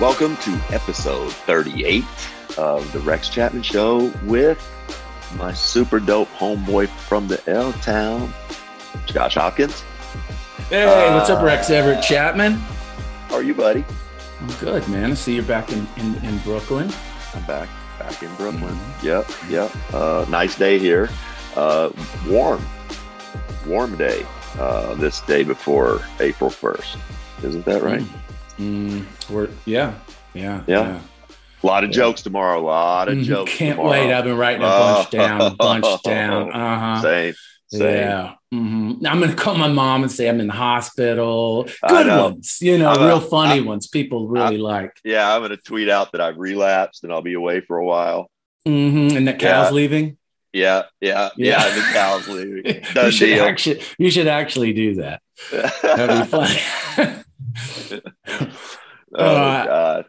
Welcome to episode 38 of the Rex Chapman Show with my super dope homeboy from the L-Town, Josh Hopkins. Hey, what's up, Rex Everett Chapman? How are you, buddy? I'm good, man. I see you're back in Brooklyn. I'm back in Brooklyn. Mm-hmm. Yep. Nice day here. Warm day. This day before April 1st. Isn't that right? Yeah. A lot of jokes tomorrow. Can't wait. I've been writing a bunch down. Same. Yeah. Mm-hmm. I'm going to call my mom and say I'm in the hospital. Good ones, real funny ones. People really like. Yeah, I'm going to tweet out that I've relapsed and I'll be away for a while. Mm-hmm. And that Cal's leaving. Yeah. The Cal's leaving. You should actually do that. That'd be funny. God.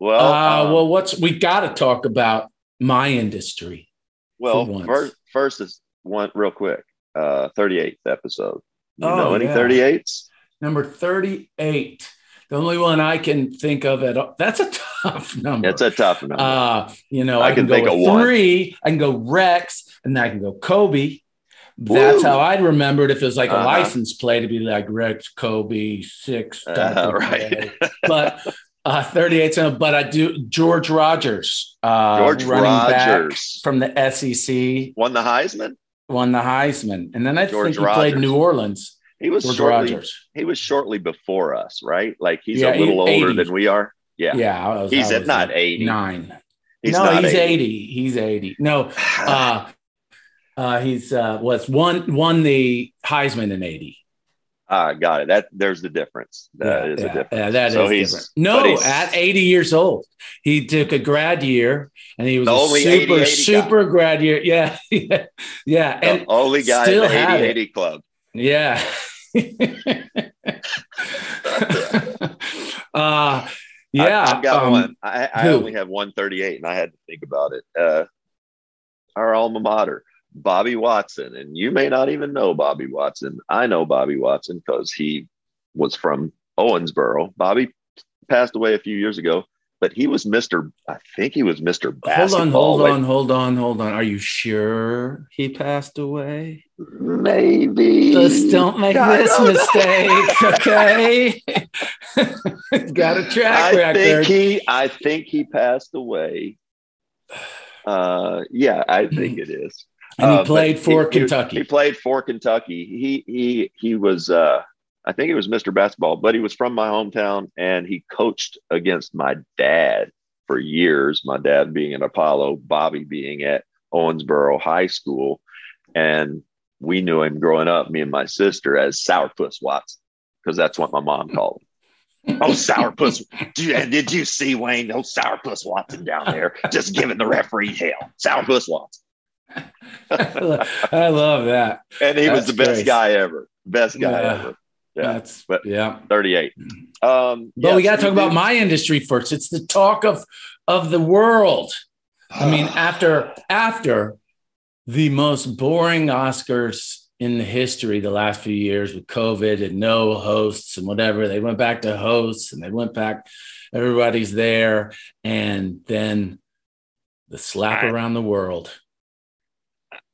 Well, we got to talk about my industry. Well, first is one real quick. 38th episode. You know any 38s? Number 38. The only one I can think of at all. That's a tough number. I can think of one. Three. I can go Rex, and then I can go Kobe. That's how I'd remember it if it was like a license play to be like Rex, Kobe, 6. Right. But 38. But I do George Rogers. George Rogers, running back from the SEC. Won the Heisman. And then I think he played New Orleans. He was shortly before us, right? Like he's a little older than we are. Yeah. He's not 89. He's 80. No. He's won the Heisman in 80. Got it. There's the difference. That is a difference. That is different. No, at 80 years old, he took a grad year, and he was only super guy. Grad year. Yeah. And only guy still in the 80 club. Yeah. Yeah. I've got one. I only have 138, and I had to think about it. Our alma mater. Bobby Watson, and you may not even know Bobby Watson. I know Bobby Watson because he was from Owensboro. Bobby passed away a few years ago, but he was Mr. Basketball. Hold on. Are you sure he passed away? Maybe. Just don't make this mistake, okay? Got a track record. I think he passed away. Yeah, I think it is. And he played for Kentucky. He played for Kentucky. He was, I think he was Mr. Basketball, but he was from my hometown, and he coached against my dad for years, my dad being at Apollo, Bobby being at Owensboro High School. And we knew him growing up, me and my sister, as Sourpuss Watson, because that's what my mom called him. Oh, Sourpuss. Did you see, Wayne? Oh, Sourpuss Watson down there just giving the referee hell. Sourpuss Watson. I love that. And he was the best guy ever. Yeah. That's 38. But we got to talk about my industry first. It's the talk of the world. I mean, after the most boring Oscars in the history the last few years with COVID and no hosts and whatever, they went back to hosts and they went back. Everybody's there. And then the slap around the world.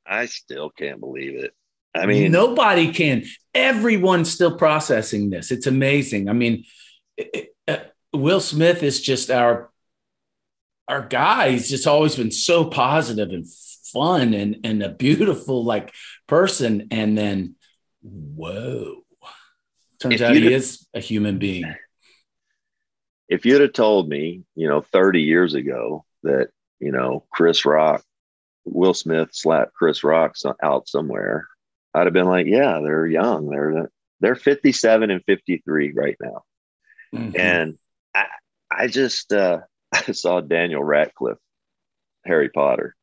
I still can't believe it. I mean, nobody can. Everyone's still processing this. It's amazing. I mean, Will Smith is just our guy. He's just always been so positive and fun and a beautiful person. And then, whoa! Turns out he is a human being. If you'd have told me, 30 years ago that Will Smith slapped Chris Rock out somewhere, I'd have been like, yeah, they're young. They're 57 and 53 right now. Mm-hmm. And I saw Daniel Radcliffe, Harry Potter.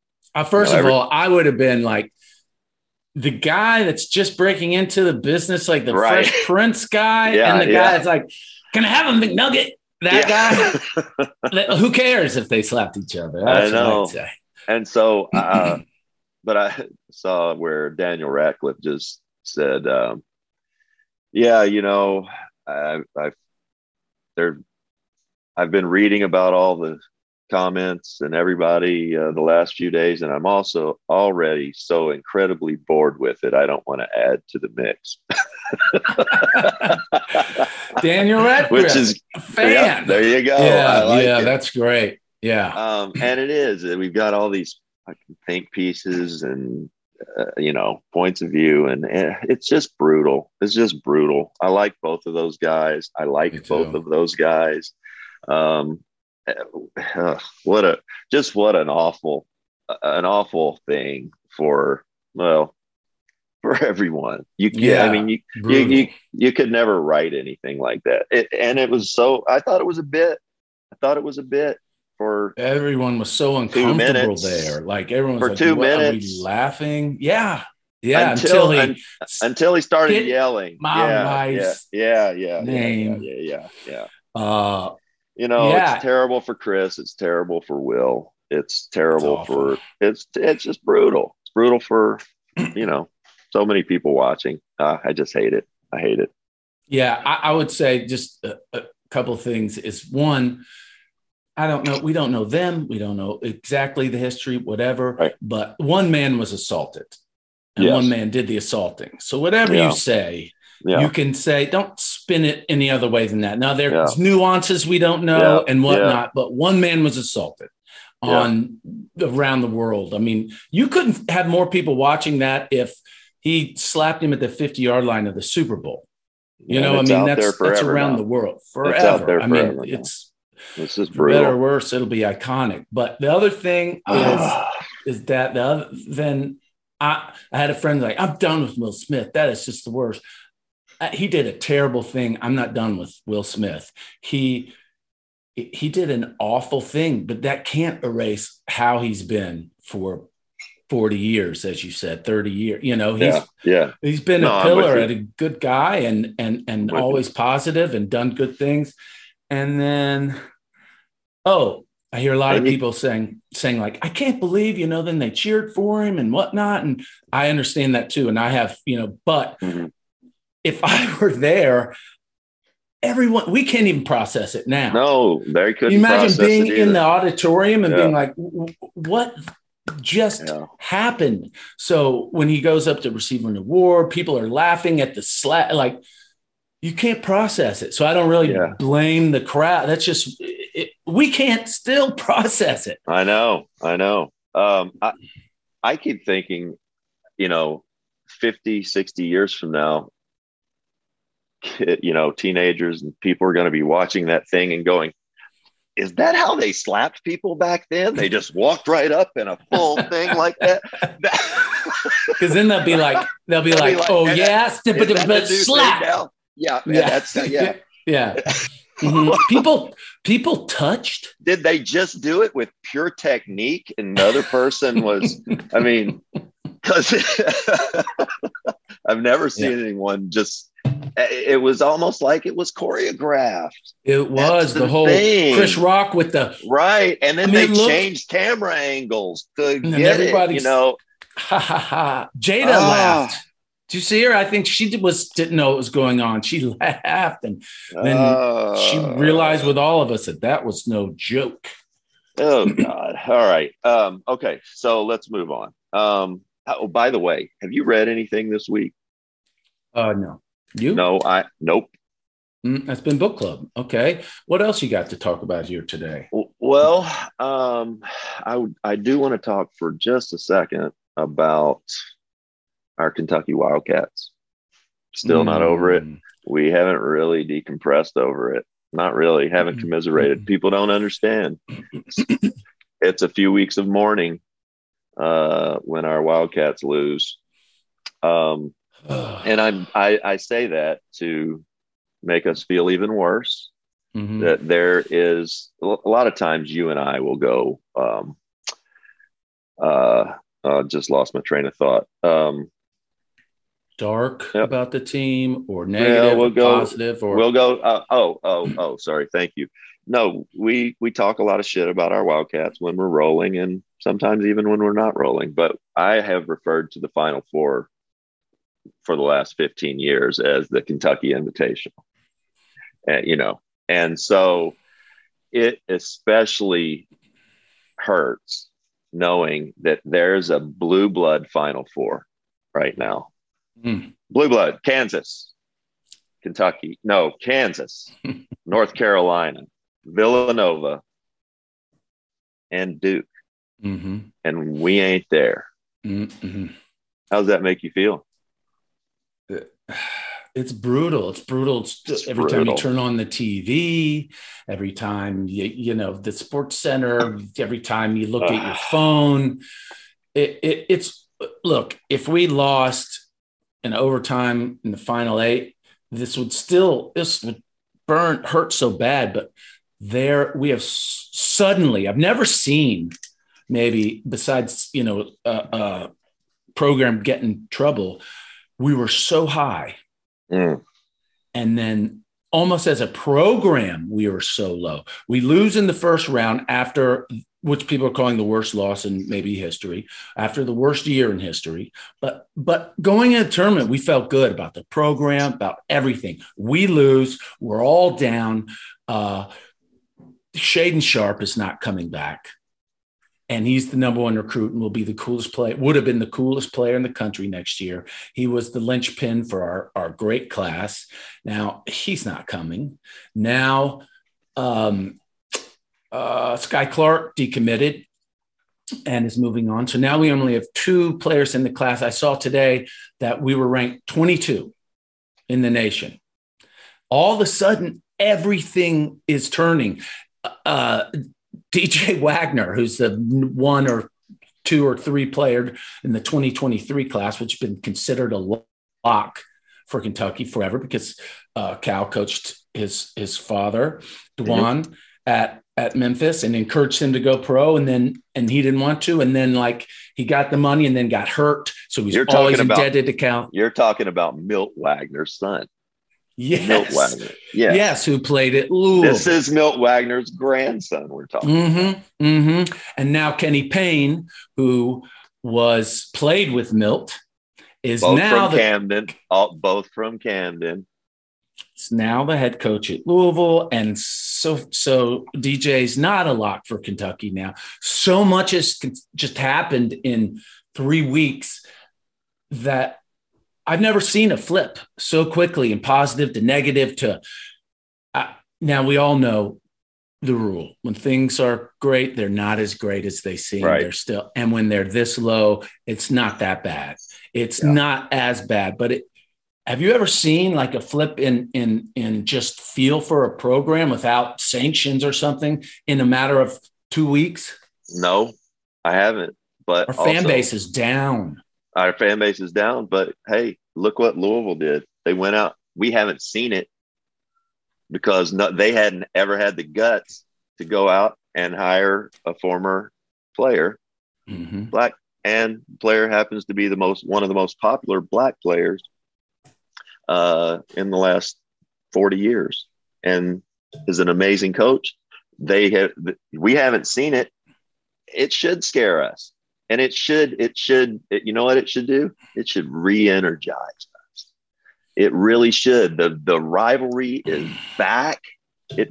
First of all, I would have been like the guy that's just breaking into the business, like the Fresh Prince guy. and the guy that's like, can I have a McNugget? That guy, who cares if they slapped each other? That's what I'd say. And so, but I saw where Daniel Radcliffe just said, I I've been reading about all the comments and everybody the last few days, and I'm also already so incredibly bored with it. I don't want to add to the mix. Daniel Radcliffe, which is a fan. Yeah, there you go. Yeah, I like it. That's great. Yeah, and it is. We've got all these think pieces and points of view, and it's just brutal. I like both of those guys. What an awful thing for everyone. You could never write anything like that. I thought it was a bit for everyone was so uncomfortable there. Like everyone was for like, 2 minutes laughing. Yeah. Yeah. Until he started yelling. My wife's name. It's terrible for Chris. It's terrible for Will. It's terrible for it's just brutal. It's brutal for, so many people watching. I just hate it. I hate it. Yeah. I would say just a couple of things is one, I don't know. We don't know them. We don't know exactly the history, whatever, right. But one man was assaulted and one man did the assaulting. So whatever you say, you can say, don't spin it any other way than that. Now there's nuances we don't know and whatnot, but one man was assaulted on around the world. I mean, you couldn't have more people watching that if he slapped him at the 50-yard line of the Super Bowl. That's around the world forever. It's out there forever. I mean, this is brutal. Better or worse, it'll be iconic. But the other thing is that I had a friend like, I'm done with Will Smith. That is just the worst. He did a terrible thing. I'm not done with Will Smith. He did an awful thing, but that can't erase how he's been for 40 years, as you said, 30 years. He's been a pillar and a good guy and always positive and done good things. And then, I hear a lot of people saying like, I can't believe, then they cheered for him and whatnot. And I understand that too. And I have, but if I were there, everyone, we can't even process it now. No, they couldn't. You imagine being in the auditorium and being like, what just happened? So when he goes up to receive an award, people are laughing at the slap, like you can't process it. So I don't really blame the crowd. That's just, we can't still process it. I know. I keep thinking, 50, 60 years from now, teenagers and people are going to be watching that thing and going, is that how they slapped people back then? They just walked right up in a full thing like that. Because then they'll be like, oh yeah, slap. Yeah. Mm-hmm. People touched. Did they just do it with pure technique? And the other person was, because I've never seen anyone just. It was almost like it was choreographed. It was the whole thing. Chris Rock with the right, and then they changed camera angles to get it. Jada laughed. Did you see her? I think she didn't know what was going on. She laughed, and then she realized with all of us that was no joke. Oh, God. All right. Okay, so let's move on. By the way, have you read anything this week? No. You? No, nope. That's been book club. Okay. What else you got to talk about here today? Well, I do want to talk for just a second about our Kentucky Wildcats. Still not over it. We haven't really decompressed over it. Not really. Haven't commiserated. People don't understand. It's a few weeks of mourning when our Wildcats lose. And I say that to make us feel even worse. Mm-hmm. That there is a lot of times you and I will go, just lost my train of thought. Dark about the team or negative or positive or we'll go. Sorry. Thank you. No, we talk a lot of shit about our Wildcats when we're rolling and sometimes even when we're not rolling, but I have referred to the Final Four for the last 15 years as the Kentucky Invitational, and so it especially hurts knowing that there's a blue blood Final Four right now. Mm. Blue blood, Kansas, Kentucky, no, Kansas, North Carolina, Villanova, and Duke. Mm-hmm. And we ain't there. Mm-hmm. How does that make you feel? It's brutal. It's brutal. It's every brutal. Time you turn on the TV, every time you know the Sports Center, every time you look at your phone, it's look. If we lost in overtime in the final eight, this would burn hurt so bad. But there we have suddenly. I've never seen maybe besides program get in trouble. We were so high. Mm. And then almost as a program, we were so low. We lose in the first round after, which people are calling the worst loss in maybe history, after the worst year in history. But going into the tournament, we felt good about the program, about everything. We lose. We're all down. Shaden Sharp is not coming back. And he's the number one recruit and will be the coolest player, would have been the coolest player in the country next year. He was the linchpin for our great class. Now, he's not coming. Now, Sky Clark decommitted and is moving on. So now we only have two players in the class. I saw today that we were ranked 22 in the nation. All of a sudden, everything is turning. DJ Wagner, who's the one or two or three player in the 2023 class, which has been considered a lock for Kentucky forever because Cal coached his father, Dwan, mm-hmm. at Memphis and encouraged him to go pro, and he didn't want to, and then like he got the money and then got hurt, so he's always indebted to Cal. You're talking about Milt Wagner's son. Yes. Milt Wagner. Yes. Yes, who played at Louisville. This is Milt Wagner's grandson we're talking about. Mm-hmm. And now Kenny Payne, who was played with Milt, is both now from Camden. Both from Camden. It's now the head coach at Louisville, and so DJ's not a lock for Kentucky now. So much has just happened in 3 weeks that I've never seen a flip so quickly and positive to negative to now we all know the rule. When things are great, they're not as great as they seem. Right. They're still, and when they're this low, it's not that bad. It's not as bad, but have you ever seen like a flip in just feel for a program without sanctions or something in a matter of 2 weeks? No, I haven't, but our fan base is down. Our fan base is down, but hey, look what Louisville did. They went out. We haven't seen it because they hadn't ever had the guts to go out and hire a former player, mm-hmm. black, and player happens to be one of the most popular black players in the last 40 years and is an amazing coach. We haven't seen it. It should scare us. And it should, you know what it should do? It should re-energize us. It really should. The rivalry is back.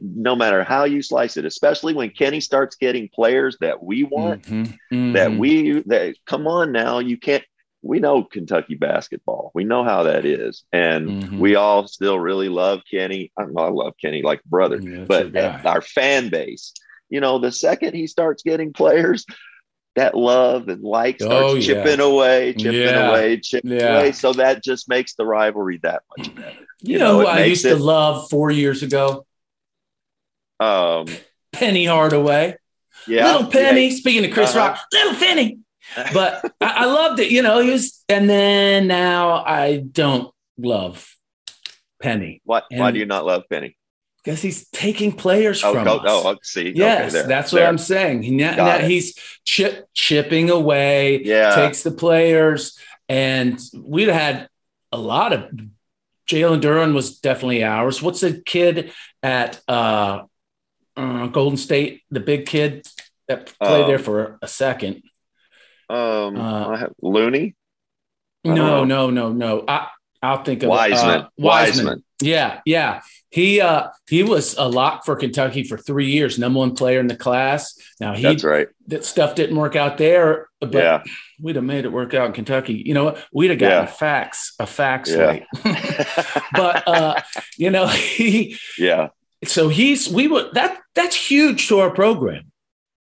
No matter how you slice it, especially when Kenny starts getting players that we want, mm-hmm. that come on now, you can't, we know Kentucky basketball. We know how that is. And mm-hmm. we all still really love Kenny. I don't know, I love Kenny like a brother, but our fan base, you know, the second he starts getting players, that love and like starts chipping away. So that just makes the rivalry that much better. You know who I used to love 4 years ago? Penny Hardaway. Yeah. Little Penny, speaking of Chris Rock, little Penny. But I loved it, you know, now I don't love Penny. Why do you not love Penny? Because he's taking players from us. Oh, see. Yes, okay, that's what I'm saying. He's chipping away, takes the players. And we'd had a lot of – Jalen Duran was definitely ours. What's the kid at Golden State, the big kid that played there for a second? Looney? No. I'll think of Wiseman. Wiseman. Yeah, yeah. He was a lock for Kentucky for 3 years, #1 player in the class. Now that's right. That stuff didn't work out there, but we'd have made it work out in Kentucky. You know what? We'd have gotten a fax rate. But So that's huge to our program.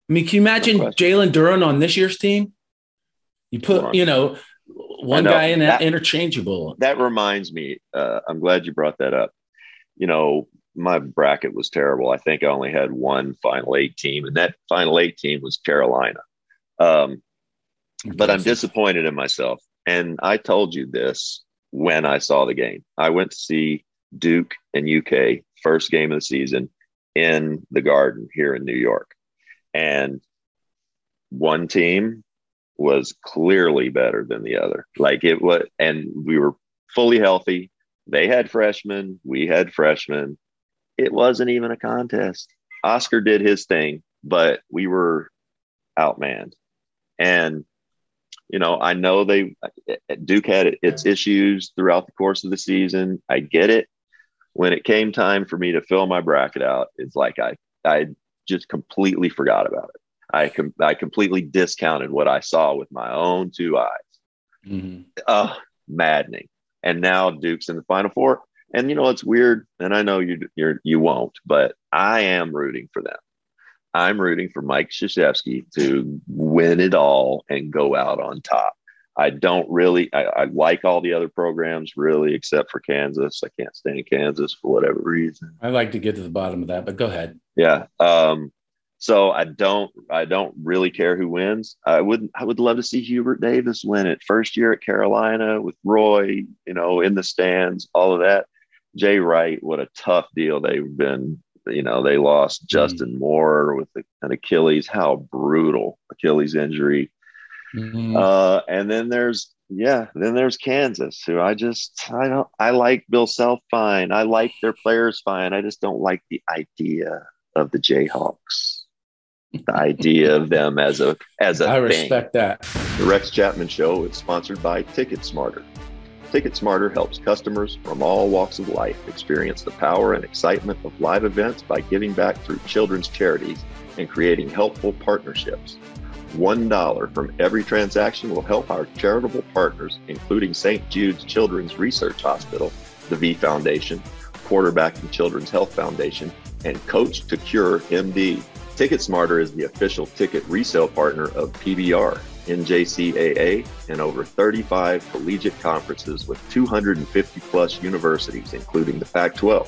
I mean, can you imagine Jalen Duran on this year's team? You put, one guy in that interchangeable. That reminds me. I'm glad you brought that up. You know, my bracket was terrible. I think I only had one Final Eight team, and that Final Eight team was Carolina. But I'm disappointed in myself. And I told you this when I saw the game. I went to see Duke and UK, first game of the season, in the Garden here in New York. And one team was clearly better than the other. Like it was, and we were fully healthy. They had freshmen. We had freshmen. It wasn't even a contest. Oscar did his thing, but we were outmanned. And, I know Duke had its issues throughout the course of the season. I get it. When it came time for me to fill my bracket out, it's like I just completely forgot about it. I completely discounted what I saw with my own two eyes. Mm-hmm. Maddening. And now Duke's in the Final Four. And, it's weird. And I know you won't, but I am rooting for them. I'm rooting for Mike Krzyzewski to win it all and go out on top. I don't really – I like all the other programs really except for Kansas. I can't stand Kansas for whatever reason. I'd like to get to the bottom of that, but go ahead. Yeah. So I don't really care who wins. I would love to see Hubert Davis win it. First year at Carolina with Roy, in the stands, all of that. Jay Wright, what a tough deal they've been. They lost Justin Moore with an Achilles. How brutal Achilles injury. Mm-hmm. And then there's Kansas, who I like Bill Self fine. I like their players fine. I just don't like the idea of the Jayhawks. The idea of them as a I respect thing. That. The Rex Chapman Show is sponsored by Ticket Smarter. Ticket Smarter helps customers from all walks of life experience the power and excitement of live events by giving back through children's charities and creating helpful partnerships. $1 from every transaction will help our charitable partners, including St. Jude's Children's Research Hospital, the V Foundation, Quarterbacking Children's Health Foundation, and Coach to Cure MD. Ticket Smarter is the official ticket resale partner of PBR, NJCAA, and over 35 collegiate conferences with 250-plus universities, including the Pac-12.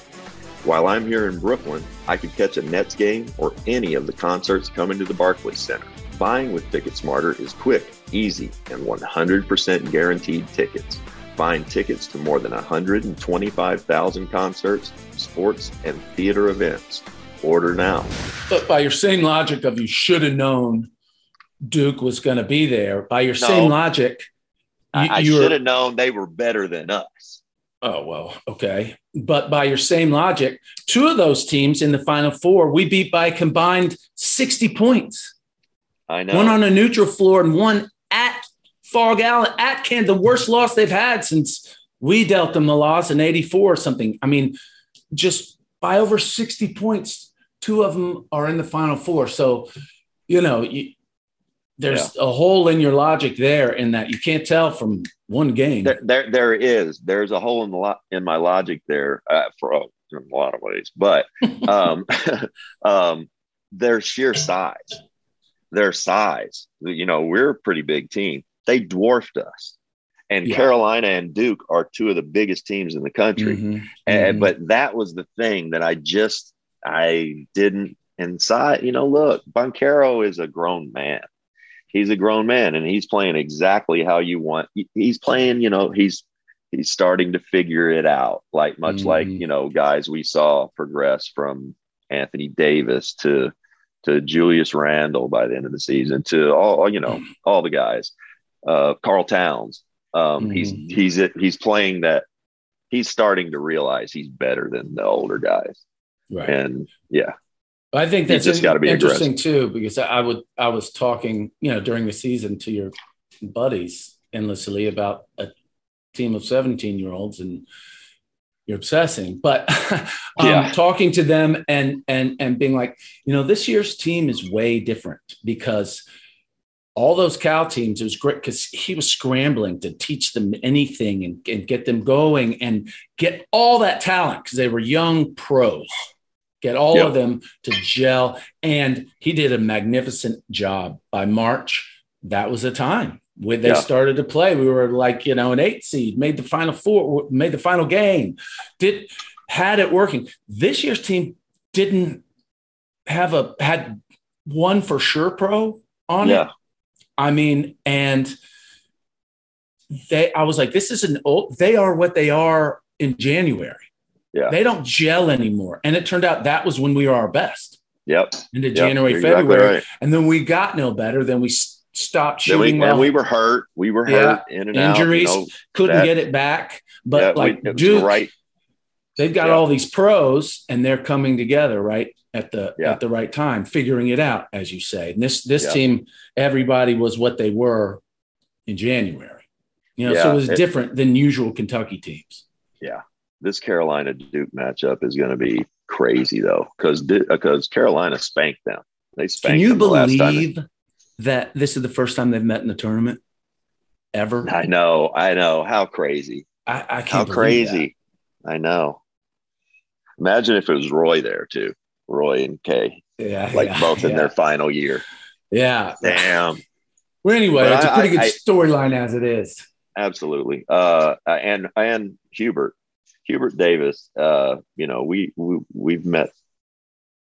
While I'm here in Brooklyn, I can catch a Nets game or any of the concerts coming to the Barclays Center. Buying with Ticket Smarter is quick, easy, and 100% guaranteed tickets. Find tickets to more than 125,000 concerts, sports, and theater events. Order now. But by your same logic of you should have known Duke was going to be there, by your same logic, I should have known they were better than us. Oh, well, okay. But by your same logic, two of those teams in the Final Four, we beat by a combined 60 points. I know. One on a neutral floor and one at Fog Allen at Kansas, the worst loss they've had since we dealt them the loss in 84 or something. I mean, just – by over 60 points, two of them are in the Final Four. So, there's a hole in your logic there in that you can't tell from one game. There is. There's a hole in my logic there in a lot of ways. But their sheer size, we're a pretty big team. They dwarfed us. And Carolina and Duke are two of the biggest teams in the country. Mm-hmm. But that was the thing that I didn't inside. Look, Banchero is a grown man. He's a grown man, and he's playing exactly how you want. He's playing, he's starting to figure it out, like much mm-hmm. like, guys we saw progress from Anthony Davis to Julius Randle by the end of the season to all the guys, Carl Towns. He's playing that. He's starting to realize he's better than the older guys, right? And I think that's just got to be interesting aggressive. Too, because I was talking during the season to your buddies endlessly about team of 17-year-olds and you're obsessing, but talking to them and being like, you know, this year's team is way different because all those Cal teams, it was great because he was scrambling to teach them anything and get them going and get all that talent because they were young pros, get all of them to gel. And he did a magnificent job. By March, that was the time when they started to play. We were like, you know, an 8 seed, made the Final Four, made the final game, had it working. This year's team didn't have had one for sure pro on it. I mean, and I was like, this is they are what they are in January. Yeah. They don't gel anymore. And it turned out that was when we were our best. Yep. Into January, February. Exactly right. And then we got no better. Then we stopped shooting. And we were hurt. We were hurt in and injuries, out. You know, couldn't get it back. But Duke, they've got all these pros and they're coming together, right? At the right time, figuring it out, as you say. And this team, everybody was what they were in January. You know, so it was different than usual Kentucky teams. Yeah. This Carolina Duke matchup is going to be crazy though, because Carolina spanked them. They spanked them. Can you believe that this is the first time they've met in the tournament ever? I know. How crazy. I can't believe that. I know. Imagine if it was Roy there too. Roy and K. Both in their final year. Yeah. Damn. Well, anyway, it's a pretty good storyline as it is. Absolutely. And Hubert Davis, you know, we've met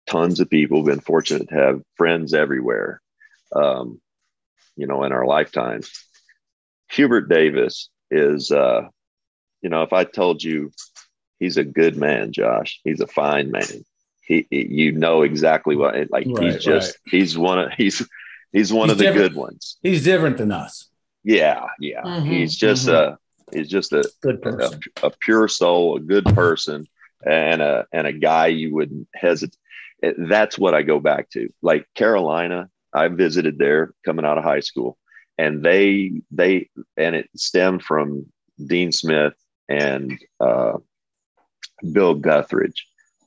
tons of people, been fortunate to have friends everywhere, you know, in our lifetime. Hubert Davis is, you know, if I told you he's a good man, Josh, he's a fine man. He you know exactly what he's one of the good ones. He's different than us. Yeah. Mm-hmm, he's just a good person, a pure soul, a good person, and a guy you wouldn't hesitate. That's what I go back to. Like Carolina, I visited there coming out of high school, and they it stemmed from Dean Smith and Bill Guthridge.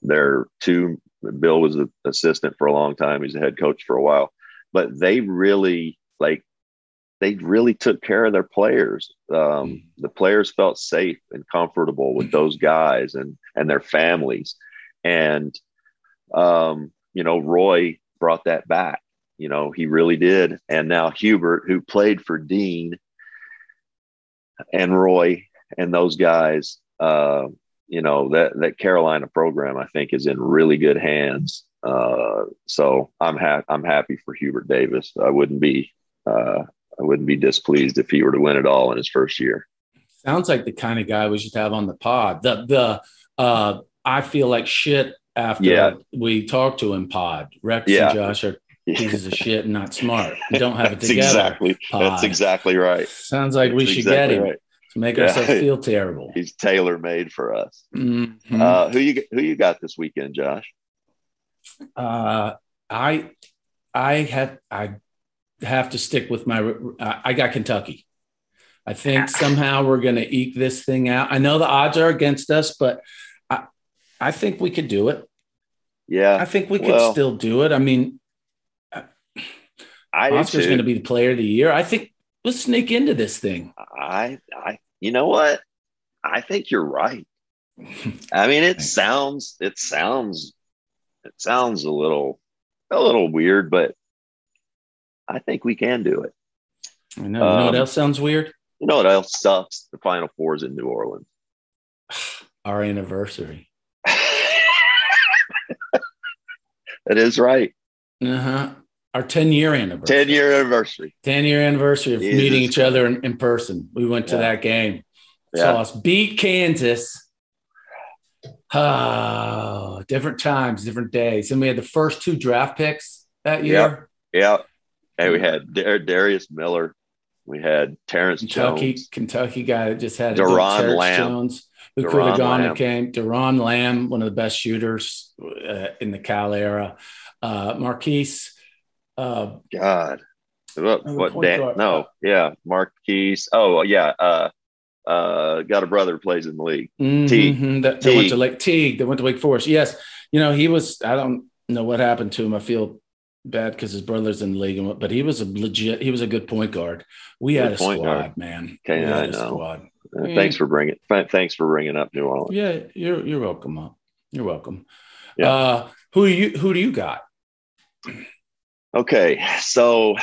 Bill was an assistant for a long time. He's a head coach for a while, but they really took care of their players. The players felt safe and comfortable with those guys and their families. And, you know, Roy brought that back, you know, he really did. And now Hubert, who played for Dean and Roy and those guys, you know, that Carolina program, I think, is in really good hands. So I'm happy for Hubert Davis. I wouldn't be displeased if he were to win it all in his first year. Sounds like the kind of guy we should have on the pod. The I feel like shit after we talk to him pod. Rex and Josh are pieces of shit and not smart. We don't have it together. That's exactly right. Sounds like we should get him. Right. To make ourselves feel terrible. He's tailor made for us. Mm-hmm. Who you got this weekend, Josh? I have to stick with my. I got Kentucky. I think somehow we're going to eke this thing out. I know the odds are against us, but I think we could do it. Yeah, I think we could still do it. I mean, Oscar's going to be the player of the year. I think. Let's sneak into this thing. You know what? I think you're right. I mean, it sounds a little weird, but I think we can do it. I know. You know what else sounds weird? You know what else sucks? The Final Four is in New Orleans. Our anniversary. That is right. Uh-huh. Our 10-year anniversary. 10-year anniversary. 10-year anniversary of meeting each other in person. We went to that game. Yeah. Saw us beat Kansas. Oh, different times, different days. And we had the first 2 draft picks that year. Yeah. And we had Darius Miller. We had Terrence Jones. Kentucky guy that just had Duran Lamb. Who could have gone and came. Duran Lamb, one of the best shooters in the Cal era. Marquise. Marquise. Oh yeah. Got a brother who plays in the league. Mm-hmm. Teague. They went to Wake Forest. Yes. You know, he was, I don't know what happened to him. I feel bad because his brother's in the league, but he was a good point guard. We had a squad, man. Okay, I know. Thanks for bringing up New Orleans. Yeah, you're welcome, Mom. You're welcome. Yeah. Who do you got? Okay, so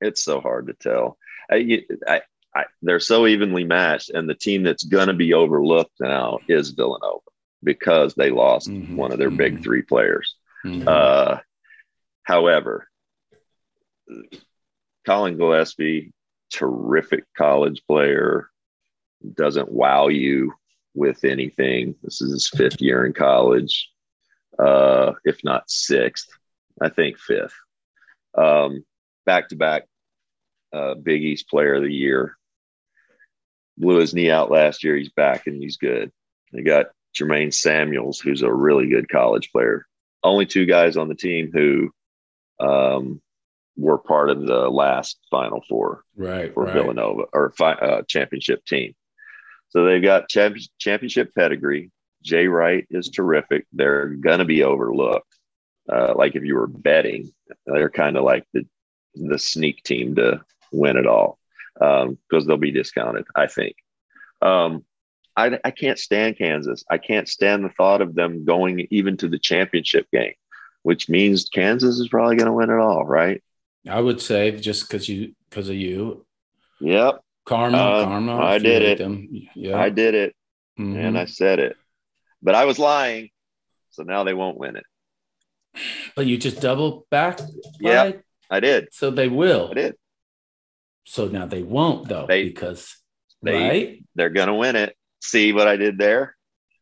it's so hard to tell. They're so evenly matched, and the team that's going to be overlooked now is Villanova because they lost one of their big three players. Mm-hmm. However, Colin Gillespie, terrific college player, doesn't wow you with anything. This is his fifth year in college, if not sixth, I think fifth. Back-to-back Big East Player of the Year. Blew his knee out last year. He's back and he's good. They got Jermaine Samuels, who's a really good college player. Only two guys on the team who were part of the last Final Four for Villanova or championship team. So they've got championship pedigree. Jay Wright is terrific. They're going to be overlooked. Like if you were betting, they're kind of like the sneak team to win it all because they'll be discounted, I think. I can't stand Kansas. I can't stand the thought of them going even to the championship game, which means Kansas is probably going to win it all, right? I would say just because of you. Yep. Karma. I did it. Yep. I did it. Mm-hmm. And I said it. But I was lying. So now they won't win it. But you just double back? Yeah, I did. So they will. I did. So now they won't, though, they're going to win it. See what I did there?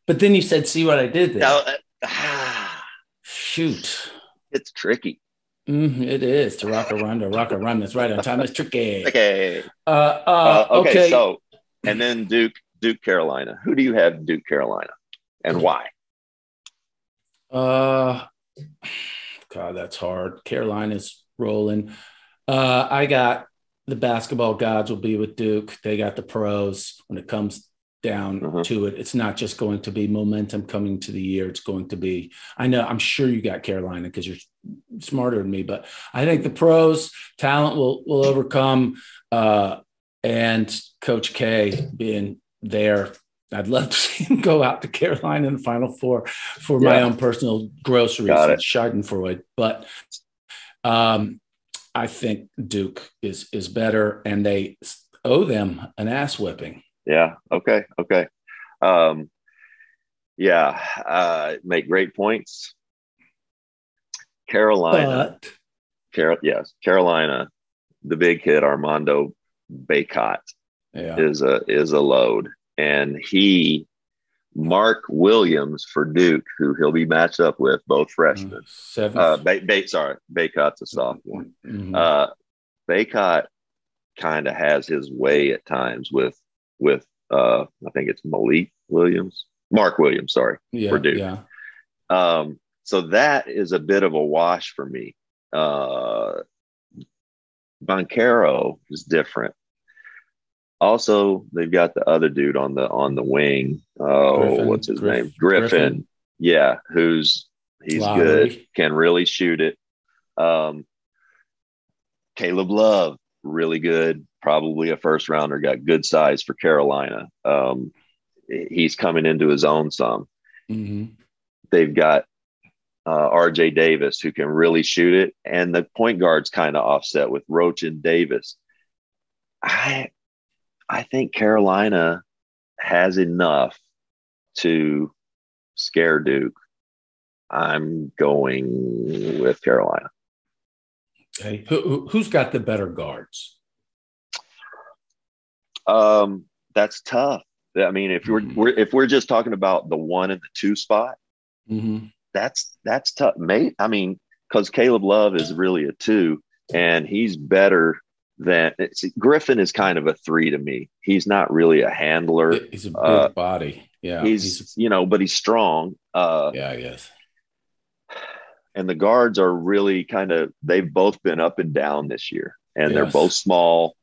But then you said, see what I did there. Now, shoot. It's tricky. Mm-hmm, it is to rock around. That's right on time. It's tricky. Okay. Okay. So, and then Duke, Carolina. Who do you have in Duke, Carolina, and why? God, that's hard. Carolina's rolling. I got the basketball gods will be with Duke. They got the pros when it comes down to it. It's not just going to be momentum coming to the year. It's going to be, I know, I'm sure you got Carolina because you're smarter than me, but I think the pros talent will overcome. And Coach K being there, I'd love to see him go out to Carolina in the Final Four for my own personal groceries and Schadenfreude. But I think Duke is better and they owe them an ass whipping. Yeah. Okay. Make great points. Carolina, the big kid Armando Bacot is a load, and Mark Williams for Duke, who he'll be matched up with, both freshmen. Bacot's a sophomore. Mm-hmm. Bacot kind of has his way at times with I think it's Mark Williams, for Duke. Yeah. So that is a bit of a wash for me. Banchero is different. Also, they've got the other dude on the wing. Oh, what's his name? Griffin. Yeah, he's good. Can really shoot it. Caleb Love, really good. Probably a first rounder, got good size for Carolina. He's coming into his own some. Mm-hmm. They've got RJ Davis who can really shoot it. And the point guard's kind of offset with Roach and Davis. I think Carolina has enough to scare Duke. I'm going with Carolina. Okay. Who's got the better guards? That's tough. I mean, if we're just talking about the one and the two spot, that's tough, mate. I mean, because Caleb Love is really a two, and he's better than Griffin is kind of a three to me. He's not really a handler. He's a big body. Yeah, he's but he's strong. I guess. And the guards are really they've both been up and down this year, and they're both small.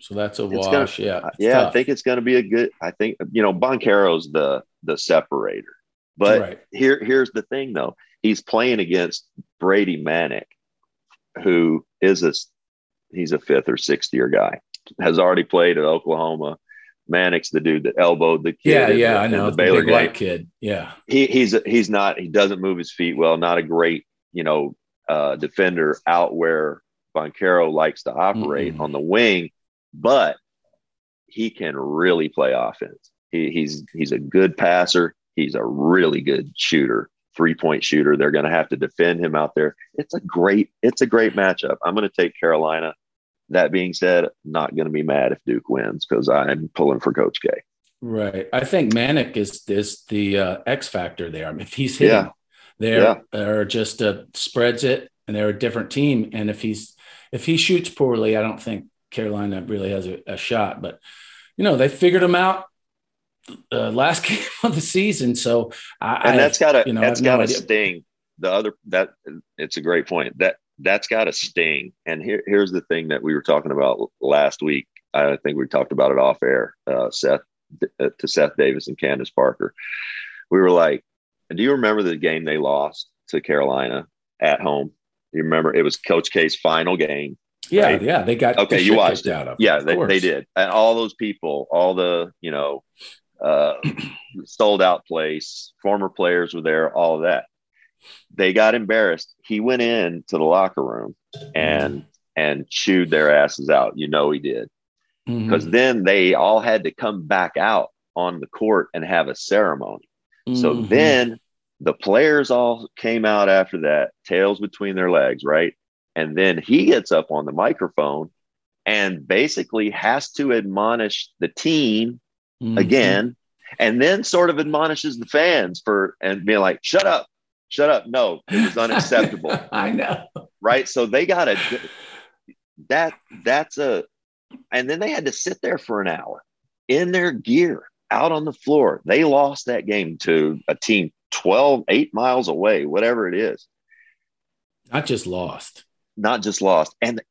So that's a wash. Yeah, I think it's going to be a good. I think Banchero's the separator. But right. here's the thing, though. He's playing against Brady Manek, who is he's a fifth or sixth year guy. Has already played at Oklahoma. Manik's the dude that elbowed the kid. I know the Baylor big white kid. Yeah, he's not. He doesn't move his feet well. Not a great defender out where Banchero likes to operate on the wing, but he can really play offense. He's a good passer. He's a really good shooter, 3-point shooter. They're going to have to defend him out there. It's a great matchup. I'm going to take Carolina. That being said, not going to be mad if Duke wins because I'm pulling for Coach K. Right. I think Manek is the X factor there. I mean, if he's hitting, they're just spreads it, and they're a different team. And if he shoots poorly, I don't think Carolina really has a shot. But they figured him out last game of the season. So that's got to sting. It's a great point. That's got to sting. And here's the thing that we were talking about last week. I think we talked about it off air. To Seth Davis and Candace Parker, we were like, "Do you remember the game they lost to Carolina at home?" You remember it was Coach K's final game. Yeah, right? Yeah, they got okay. You watched it. Yeah, they did, and all those people, all the sold out place, former players were there, all of that. They got embarrassed. He went in to the locker room and chewed their asses out. He did, because then they all had to come back out on the court and have a ceremony. So then the players all came out after that, tails between their legs, right? And then he gets up on the microphone and basically has to admonish the team again, and then sort of admonishes the fans and being like, shut up. No, it was unacceptable. I know. Right. So they got and then they had to sit there for an hour in their gear out on the floor. They lost that game to a team 8 miles away, whatever it is. Not just lost. And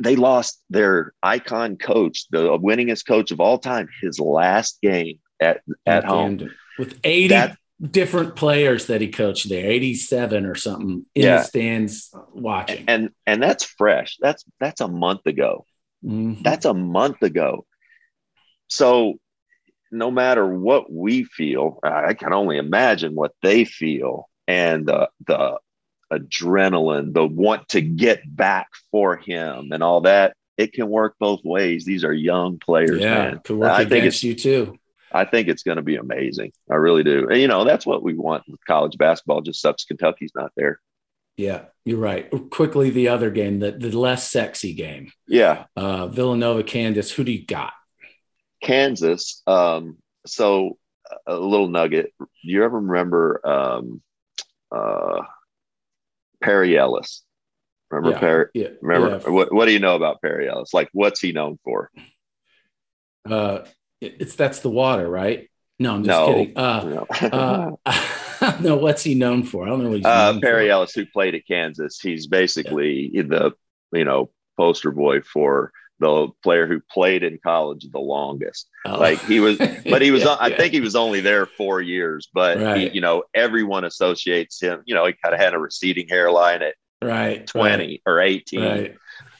they lost their icon coach, the winningest coach of all time, his last game at home. With 80 different players that he coached there, 87 or something, in the stands watching. And that's fresh. That's a month ago. That's a month ago. So no matter what we feel, I can only imagine what they feel. And the adrenaline, the want to get back for him and all that, it can work both ways. These are young players. Yeah, it could work against you too. I think it's going to be amazing. I really do. And, that's what we want with college basketball. Just sucks Kentucky's not there. Yeah, you're right. Quickly, the other game, the less sexy game. Yeah. Villanova, Kansas. Who do you got? Kansas. So a little nugget. Do you ever remember Perry Ellis? Remember Perry? Yeah. Remember what do you know about Perry Ellis? Like, what's he known for? That's the water, right? No, I'm just kidding. No, what's he known for? I don't know what he's known Perry for. Ellis, who played at Kansas, he's basically the poster boy for the player who played in college the longest. I think he was only there 4 years, but he, everyone associates him. He kind of had a receding hairline at 20 or 18.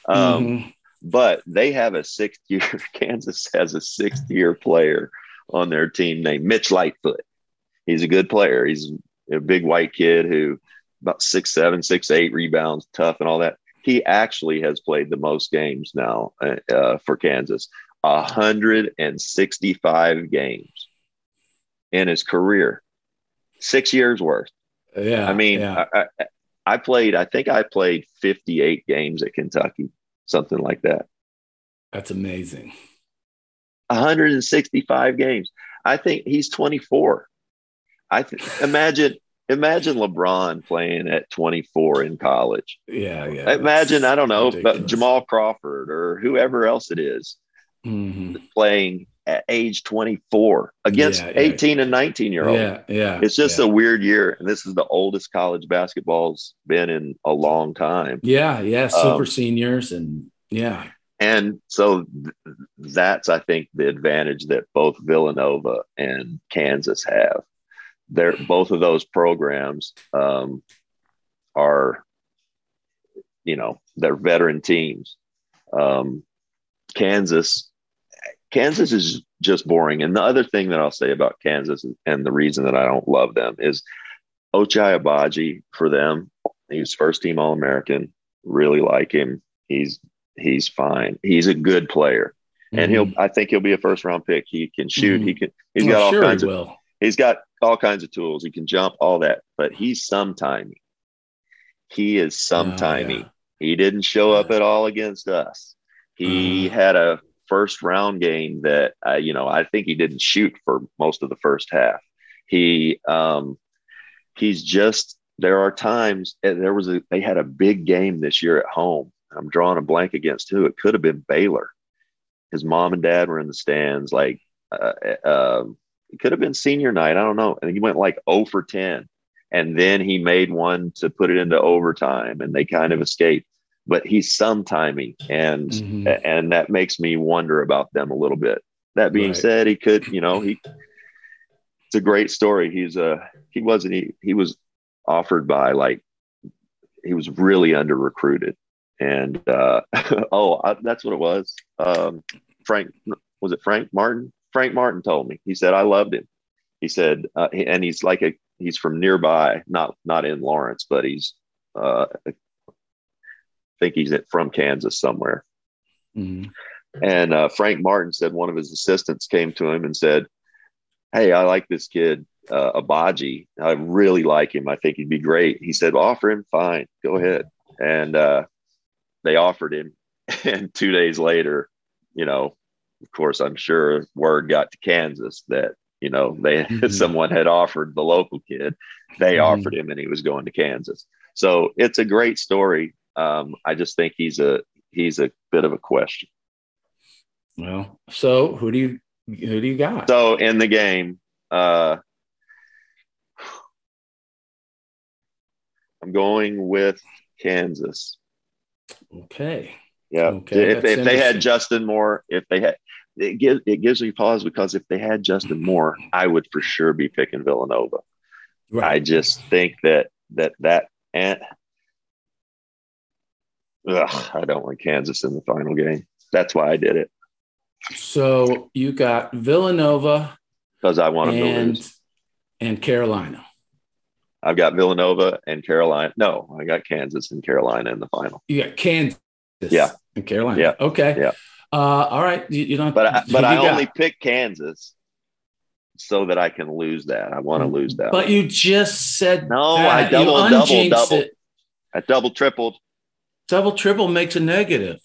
Right. But they have a 6th year. Kansas has a 6th year player on their team named Mitch Lightfoot. He's a good player. He's a big white kid who about 6'7", 6'8", rebounds, tough and all that. He actually has played the most games now for Kansas, 165 games in his career, 6 years worth. Yeah, I think I played 58 games at Kentucky, something like that. That's amazing. 165 games. I think he's 24. Imagine LeBron playing at 24 in college. Yeah. Imagine, I don't know, ridiculous. Jamal Crawford or whoever else it is playing at age 24 against 18 and 19-year-olds. Yeah. It's just a weird year. And this is the oldest college basketball's been in a long time. Yeah. Super seniors. And yeah. And so that's, I think, the advantage that both Villanova and Kansas have. They're, both of those programs are, you know, they're veteran teams. Kansas is just boring. And the other thing that I'll say about Kansas, and the reason that I don't love them, is Ochai Agbaji for them. He was first team All-American. Really like him. He's fine. He's a good player, and I think he'll be a first round pick. He can shoot. He can. He's got all kinds of. He's got all kinds of tools. He can jump, all that. But he's sometimey. He is sometimey. Yeah. He didn't show up at all against us. He had a first round game that I think he didn't shoot for most of the first half. He's just. There are times they had a big game this year at home. I'm drawing a blank against who. It could have been Baylor. His mom and dad were in the stands. Like it could have been senior night. I don't know. And he went like 0 for 10. And then he made one to put it into overtime, and they kind of escaped. But he's sometimey, and that makes me wonder about them a little bit. That being said, he could, it's a great story. He was offered by, he was really under recruited. And, that's what it was. Frank Martin? Frank Martin told me, he said, I loved him. He said, and he's he's from nearby, not in Lawrence, but he's, I think he's from Kansas somewhere. Mm-hmm. And, Frank Martin said one of his assistants came to him and said, hey, I like this kid, Agbaji. I really like him. I think he'd be great. He said, well, offer him. Fine. Go ahead. And, they offered him, and 2 days later, of course, I'm sure word got to Kansas that, someone had offered the local kid. They offered him, and he was going to Kansas. So it's a great story. I just think he's a bit of a question. Well, so who do you got? So in the game, I'm going with Kansas. Okay. Yeah. Okay, if they had Justin Moore, it gives me pause, because if they had Justin Moore, I would for sure be picking Villanova. Right. I just think that I don't want Kansas in the final game. That's why I did it. So you got Villanova, because I want them to lose, and Carolina. I've got Villanova and Carolina. No, I got Kansas and Carolina in the final. You got Kansas, and Carolina. Yeah. Okay. Yeah. All right. You don't. But I only pick Kansas so that I can lose that. I want to lose that. But you just said no. That. I double. It. I double tripled. Double triple makes a negative.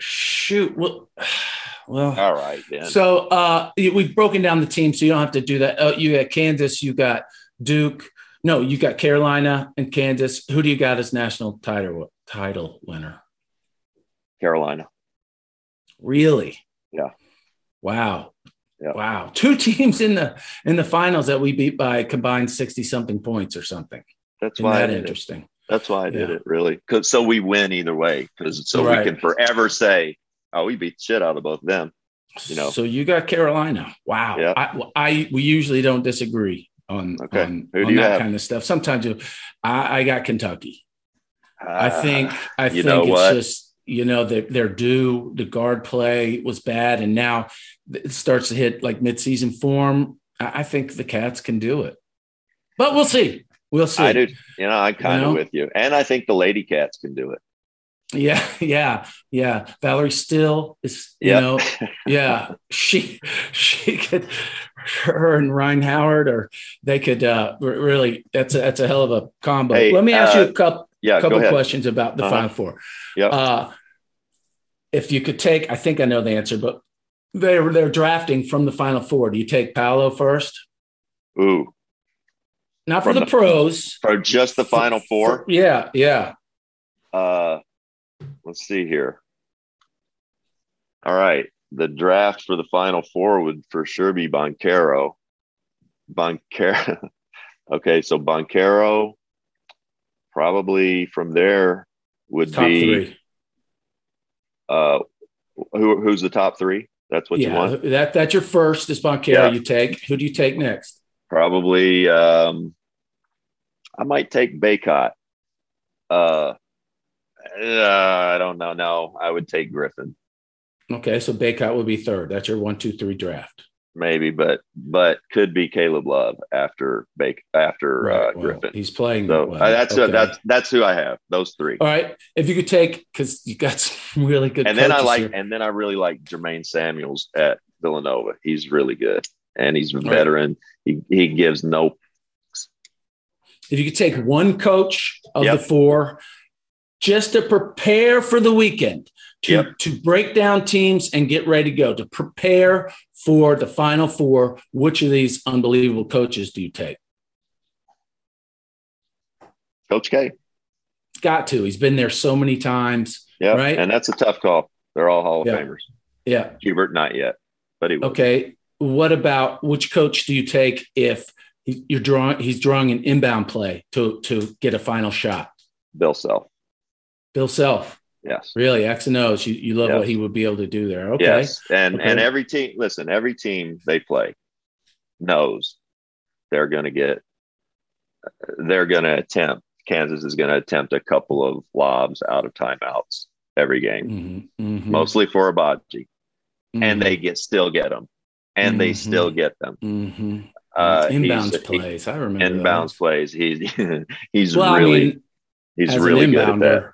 Shoot. Well. All right then. So we've broken down the team, so you don't have to do that. You got Kansas. You got Duke. No, you got Carolina and Kansas. Who do you got as national title winner? Carolina. Really? Yeah. Wow. Yeah. Wow. Two teams in the finals that we beat by combined 60-something points or something. That's why. Isn't that interesting? That's why I did it, really. So we win either way, we can forever say, oh, we beat shit out of both of them. So you got Carolina. Wow. Yeah. We usually don't disagree on that kind of stuff. Sometimes I got Kentucky. I think their due, the guard play was bad, and now it starts to hit like mid-season form. I think the Cats can do it, but we'll see. We'll see. I do. I'm kind of with you, and I think the Lady Cats can do it. Yeah. Valerie Still is, she could, her and Ryan Howard, or they could really, that's a hell of a combo. Hey, let me ask you a couple questions about the Final Four. Yep. If you could take, I think I know the answer, but they're drafting from the Final Four. Do you take Paolo first? Ooh. Not for the pros. For just the Final Four? Yeah. Let's see here. All right. The draft for the Final Four would for sure be Banchero. Okay, so Banchero probably from there would be top three. Who's the top three? That's what you want. That's your first is Banchero. Yeah. You take. Who do you take next? Probably, I might take Bacot. I don't know. No, I would take Griffin. Okay, so Bacot would be third. That's your 1, 2, 3 draft. Maybe, but could be Caleb Love after Griffin. Well, he's playing. So that that's who I have. Those three. All right. If you could take, because you got some really good. And then I really like Jermaine Samuels at Villanova. He's really good, and he's a veteran. Right. He gives no. If you could take one coach of the four, just to prepare for the weekend. To break down teams and get ready to go, to prepare for the Final Four, which of these unbelievable coaches do you take? Coach K. Got to. He's been there so many times. Yeah, right? And that's a tough call. They're all Hall of Famers. Yeah. Hubert, not yet, but he will. Okay. What about which coach do you take if he's drawing an inbound play to get a final shot? Bill Self. Yes. Really, X and O's. You love what he would be able to do there. Okay. Yes. And every team, listen, every team they play knows they're going to attempt. Kansas is going to attempt a couple of lobs out of timeouts every game, mostly for Abaji. Mm-hmm. And they still get them. And they still get them. Mm-hmm. Inbounds plays. I remember inbounds those. Plays. He's really good at that.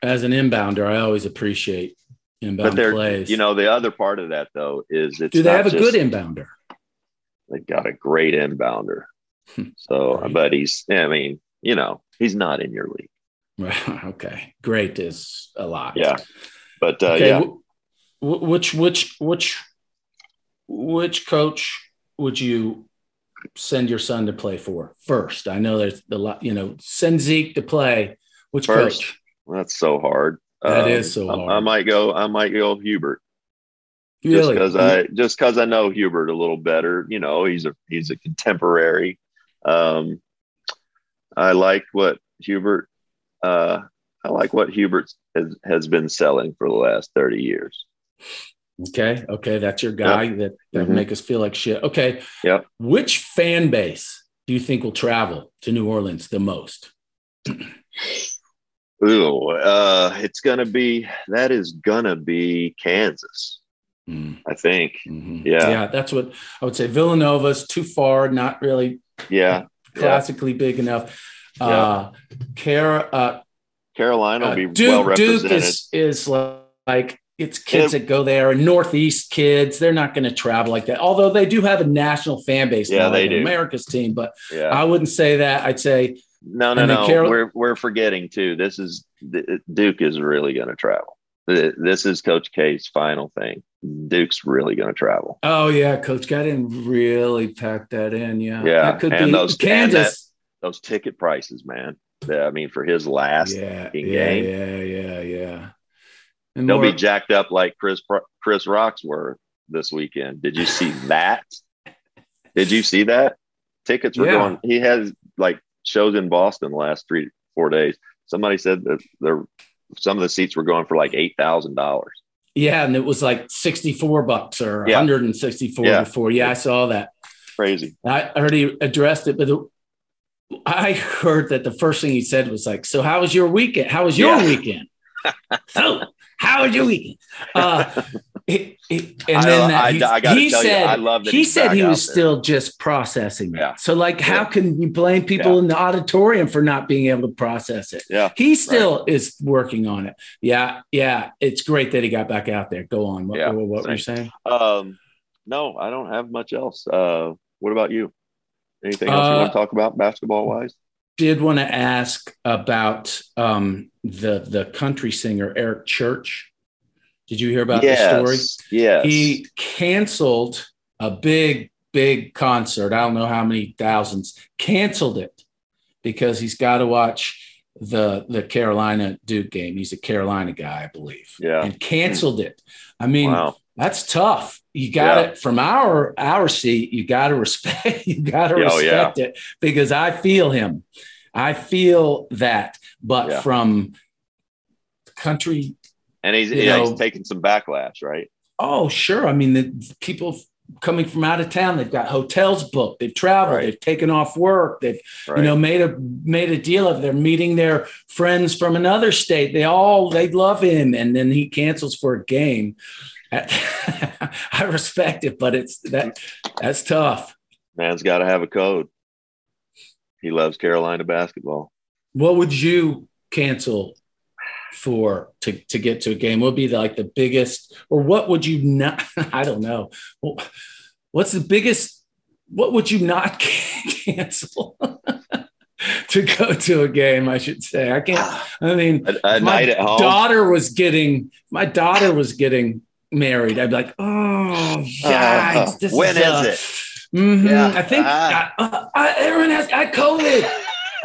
As an inbounder, I always appreciate inbound plays. You know, the other part of that, though, is it's. Do they have a good inbounder? They've got a great inbounder. So, right. But he's not in your league. Right. Okay. Great is a lot. Yeah. But, okay. Yeah. Which coach would you send your son to play for first? I know there's a lot, send Zeke to play. Which first? Coach? That's so hard. That is so hard. I might go Hubert. Really? Just because I know Hubert a little better. He's a contemporary. I like what Hubert has been selling for the last 30 years. Okay. That's your guy that make us feel like shit. Okay. Yep. Which fan base do you think will travel to New Orleans the most? Ooh, that is gonna be Kansas, I think. Mm-hmm. Yeah, that's what I would say. Villanova's too far, not really. Yeah, classically big enough. Yeah. Carolina will be Duke, well represented. Duke is like it's kids that go there, and Northeast kids. They're not going to travel like that. Although they do have a national fan base. Yeah, they do. America's team, but I wouldn't say that. I'd say. No. We're forgetting too. Duke is really going to travel. This is Coach K's final thing. Duke's really going to travel. Oh yeah, Coach K didn't really pack that in. Yeah. That could be those Kansas. Those ticket prices, man. For his last game. Yeah. And they'll be jacked up like Chris Rock's were this weekend. Did you see that? Tickets were going. He has like. Shows in Boston the last 3-4 days. Somebody said that some of the seats were going for like $8,000. Yeah, and it was like $64 or $164 before. Yeah, I saw that. Crazy. I already addressed it, but I heard that the first thing he said was like, "So how was your weekend? How was your weekend? So how was your weekend?" He said he was still just processing it. Yeah. So, how can you blame people in the auditorium for not being able to process it? Yeah. He still is working on it. Yeah. It's great that he got back out there. Go on. What were you saying? No, I don't have much else. What about you? Anything else you want to talk about basketball-wise? Did want to ask about the country singer Eric Church. Did you hear about the story? Yes. He canceled a big concert. I don't know how many thousands. Canceled it because he's got to watch the Carolina Duke game. He's a Carolina guy, I believe. Yeah. And canceled it. That's tough. You got it from our seat. You got to respect. It because I feel him. I feel that. But from country. And he's taking some backlash, right? Oh, sure. I mean, the people coming from out of town, they've got hotels booked, they've traveled, right. They've taken off work, they've made a deal of it. They're meeting their friends from another state. They love him, and then he cancels for a game. I respect it, but that's tough. Man's got to have a code. He loves Carolina basketball. What would you cancel for to get to a game? What would be like the biggest, or what would you not? I don't know. What's the biggest? What would you not cancel to go to a game? I should say. I can't. I mean, my daughter was getting married, I'd be like, oh, yeah. When is it? Mm-hmm. Yeah. I think everyone has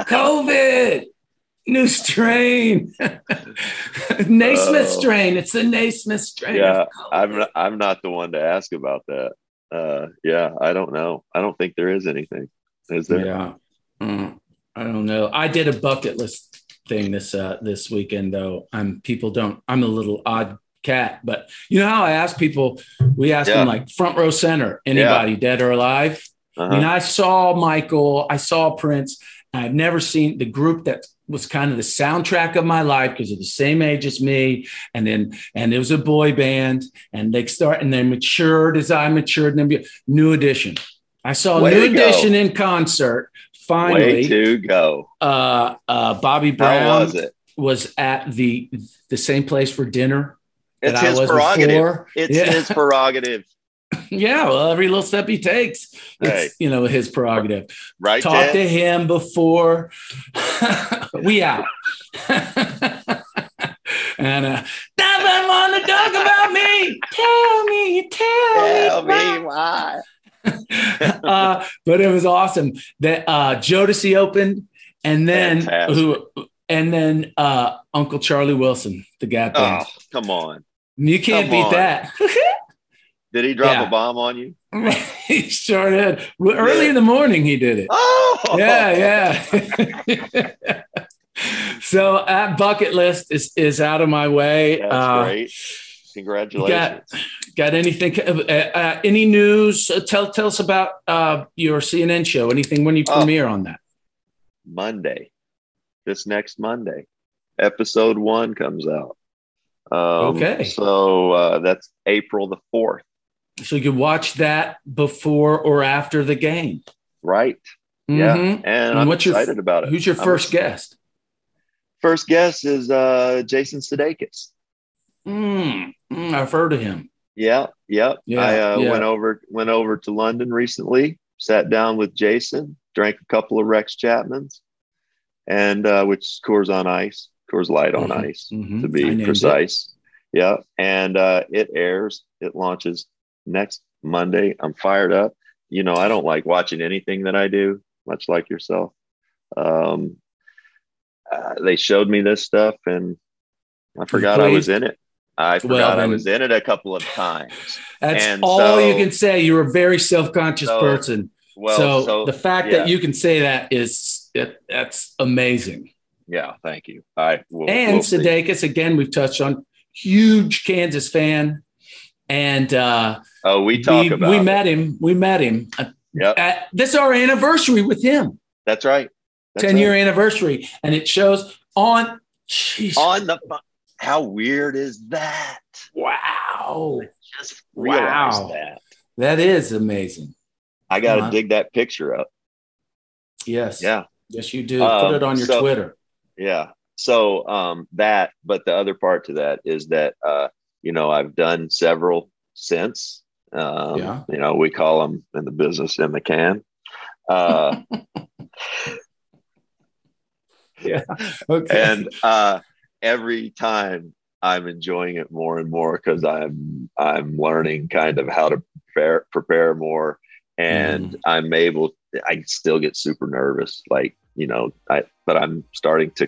COVID. New strain. Naismith strain. It's a Naismith strain. Yeah, I'm not the one to ask about that. Yeah, I don't know. I don't think there is anything. Is there? Yeah. I don't know. I did a bucket list thing this weekend though. I'm a little odd cat, but you know how I asked people, them like front row center, anybody dead or alive. Uh-huh. And I saw Michael, I saw Prince. I've never seen the group that was kind of the soundtrack of my life because they're the same age as me. And it was a boy band, and they matured as I matured. And then New Edition. I saw New Edition in concert. Finally, way to go. Bobby Brown was at the same place for dinner. It's his prerogative. Before. It's his prerogative. Yeah, well, every little step he takes, it's his prerogative. Right. Talk to him before we out. And nothing want to talk about me. Tell me why. But it was awesome that Jodeci opened, and then fantastic. Uncle Charlie Wilson, the Gap Band. Oh, come on. You can't beat that. Did he drop a bomb on you? He sure did. Early in the morning, he did it. Oh! Yeah, yeah. So that bucket list is out of my way. That's great. Congratulations. Got anything? Any news? Tell us about your CNN show. Anything? When you premiere on that? Monday. This next Monday. Episode 1 comes out. Okay. So that's April the 4th. So you can watch that before or after the game. Right. Mm-hmm. Yeah. And I'm excited about it. Who's your first guest? First guest is Jason Sudeikis. I've heard of him. Yeah. I went over to London recently, sat down with Jason, drank a couple of Rex Chapmans, and which is Coors Light on Ice, to be precise. It. Yeah. And it airs. It launches next Monday. I'm fired up. You know, I don't like watching anything that I do, much like yourself. They showed me this stuff, and I forgot I was in it. I was in it a couple of times. You can say. You're a very self-conscious person. So the fact that you can say that that's amazing. Yeah, thank you. We'll Sudeikis, see. Again, we've touched on, huge Kansas fan. And we met him. Yep. This is our anniversary with him. That's right. 10-year anniversary. And it shows how weird is that? Wow. I just realized that. That is amazing. I got to dig that picture up. Yes. Yeah. Yes, you do. Put it on your Twitter. Yeah. So but the other part to that is that, I've done several since, we call them in the business in the can. Yeah. Okay. And every time I'm enjoying it more and more because I'm learning kind of how to prepare more. And I still get super nervous. But I'm starting to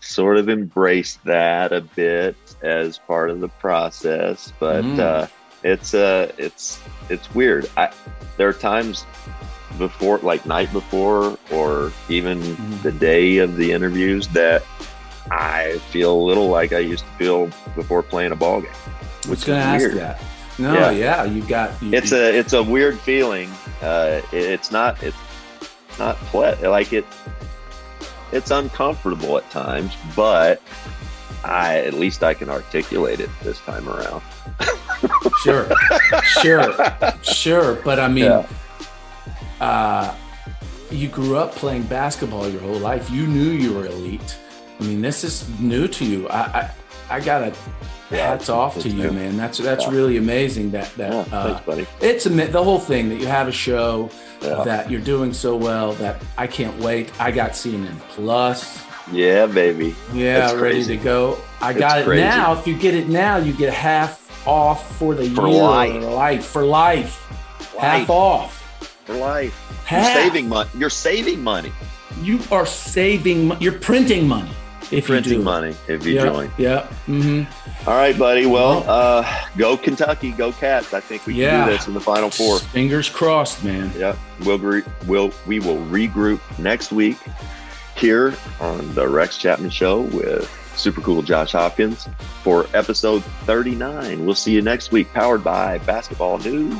sort of embrace that a bit as part of the process, but it's weird. There are times before, like night before, or even the day of the interviews that I feel a little like I used to feel before playing a ball game. What's going to ask that? No, yeah, you got. It's a weird feeling. It's not like it. It's uncomfortable at times, but at least I can articulate it this time around. Sure. But I mean, you grew up playing basketball your whole life. You knew you were elite. I mean, this is new to you. I gotta hats off to you, man. That's really amazing. Thanks, buddy. It's the whole thing that you have a show that you're doing so well that I can't wait. I got CNN Plus. Yeah, baby. Yeah, ready to go. I got it now. If you get it now, you get half off for the year. For life. Half off. For life. Half. You're saving money. You are saving. You're printing money. If you join. Yeah. Mm-hmm. All right, buddy. Well, go Kentucky, go Cats. I think we can do this in the Final Four. Fingers crossed, man. Yeah. We will regroup next week here on the Rex Chapman Show with super cool Josh Hopkins for episode 39. We'll see you next week, powered by basketballnews.com.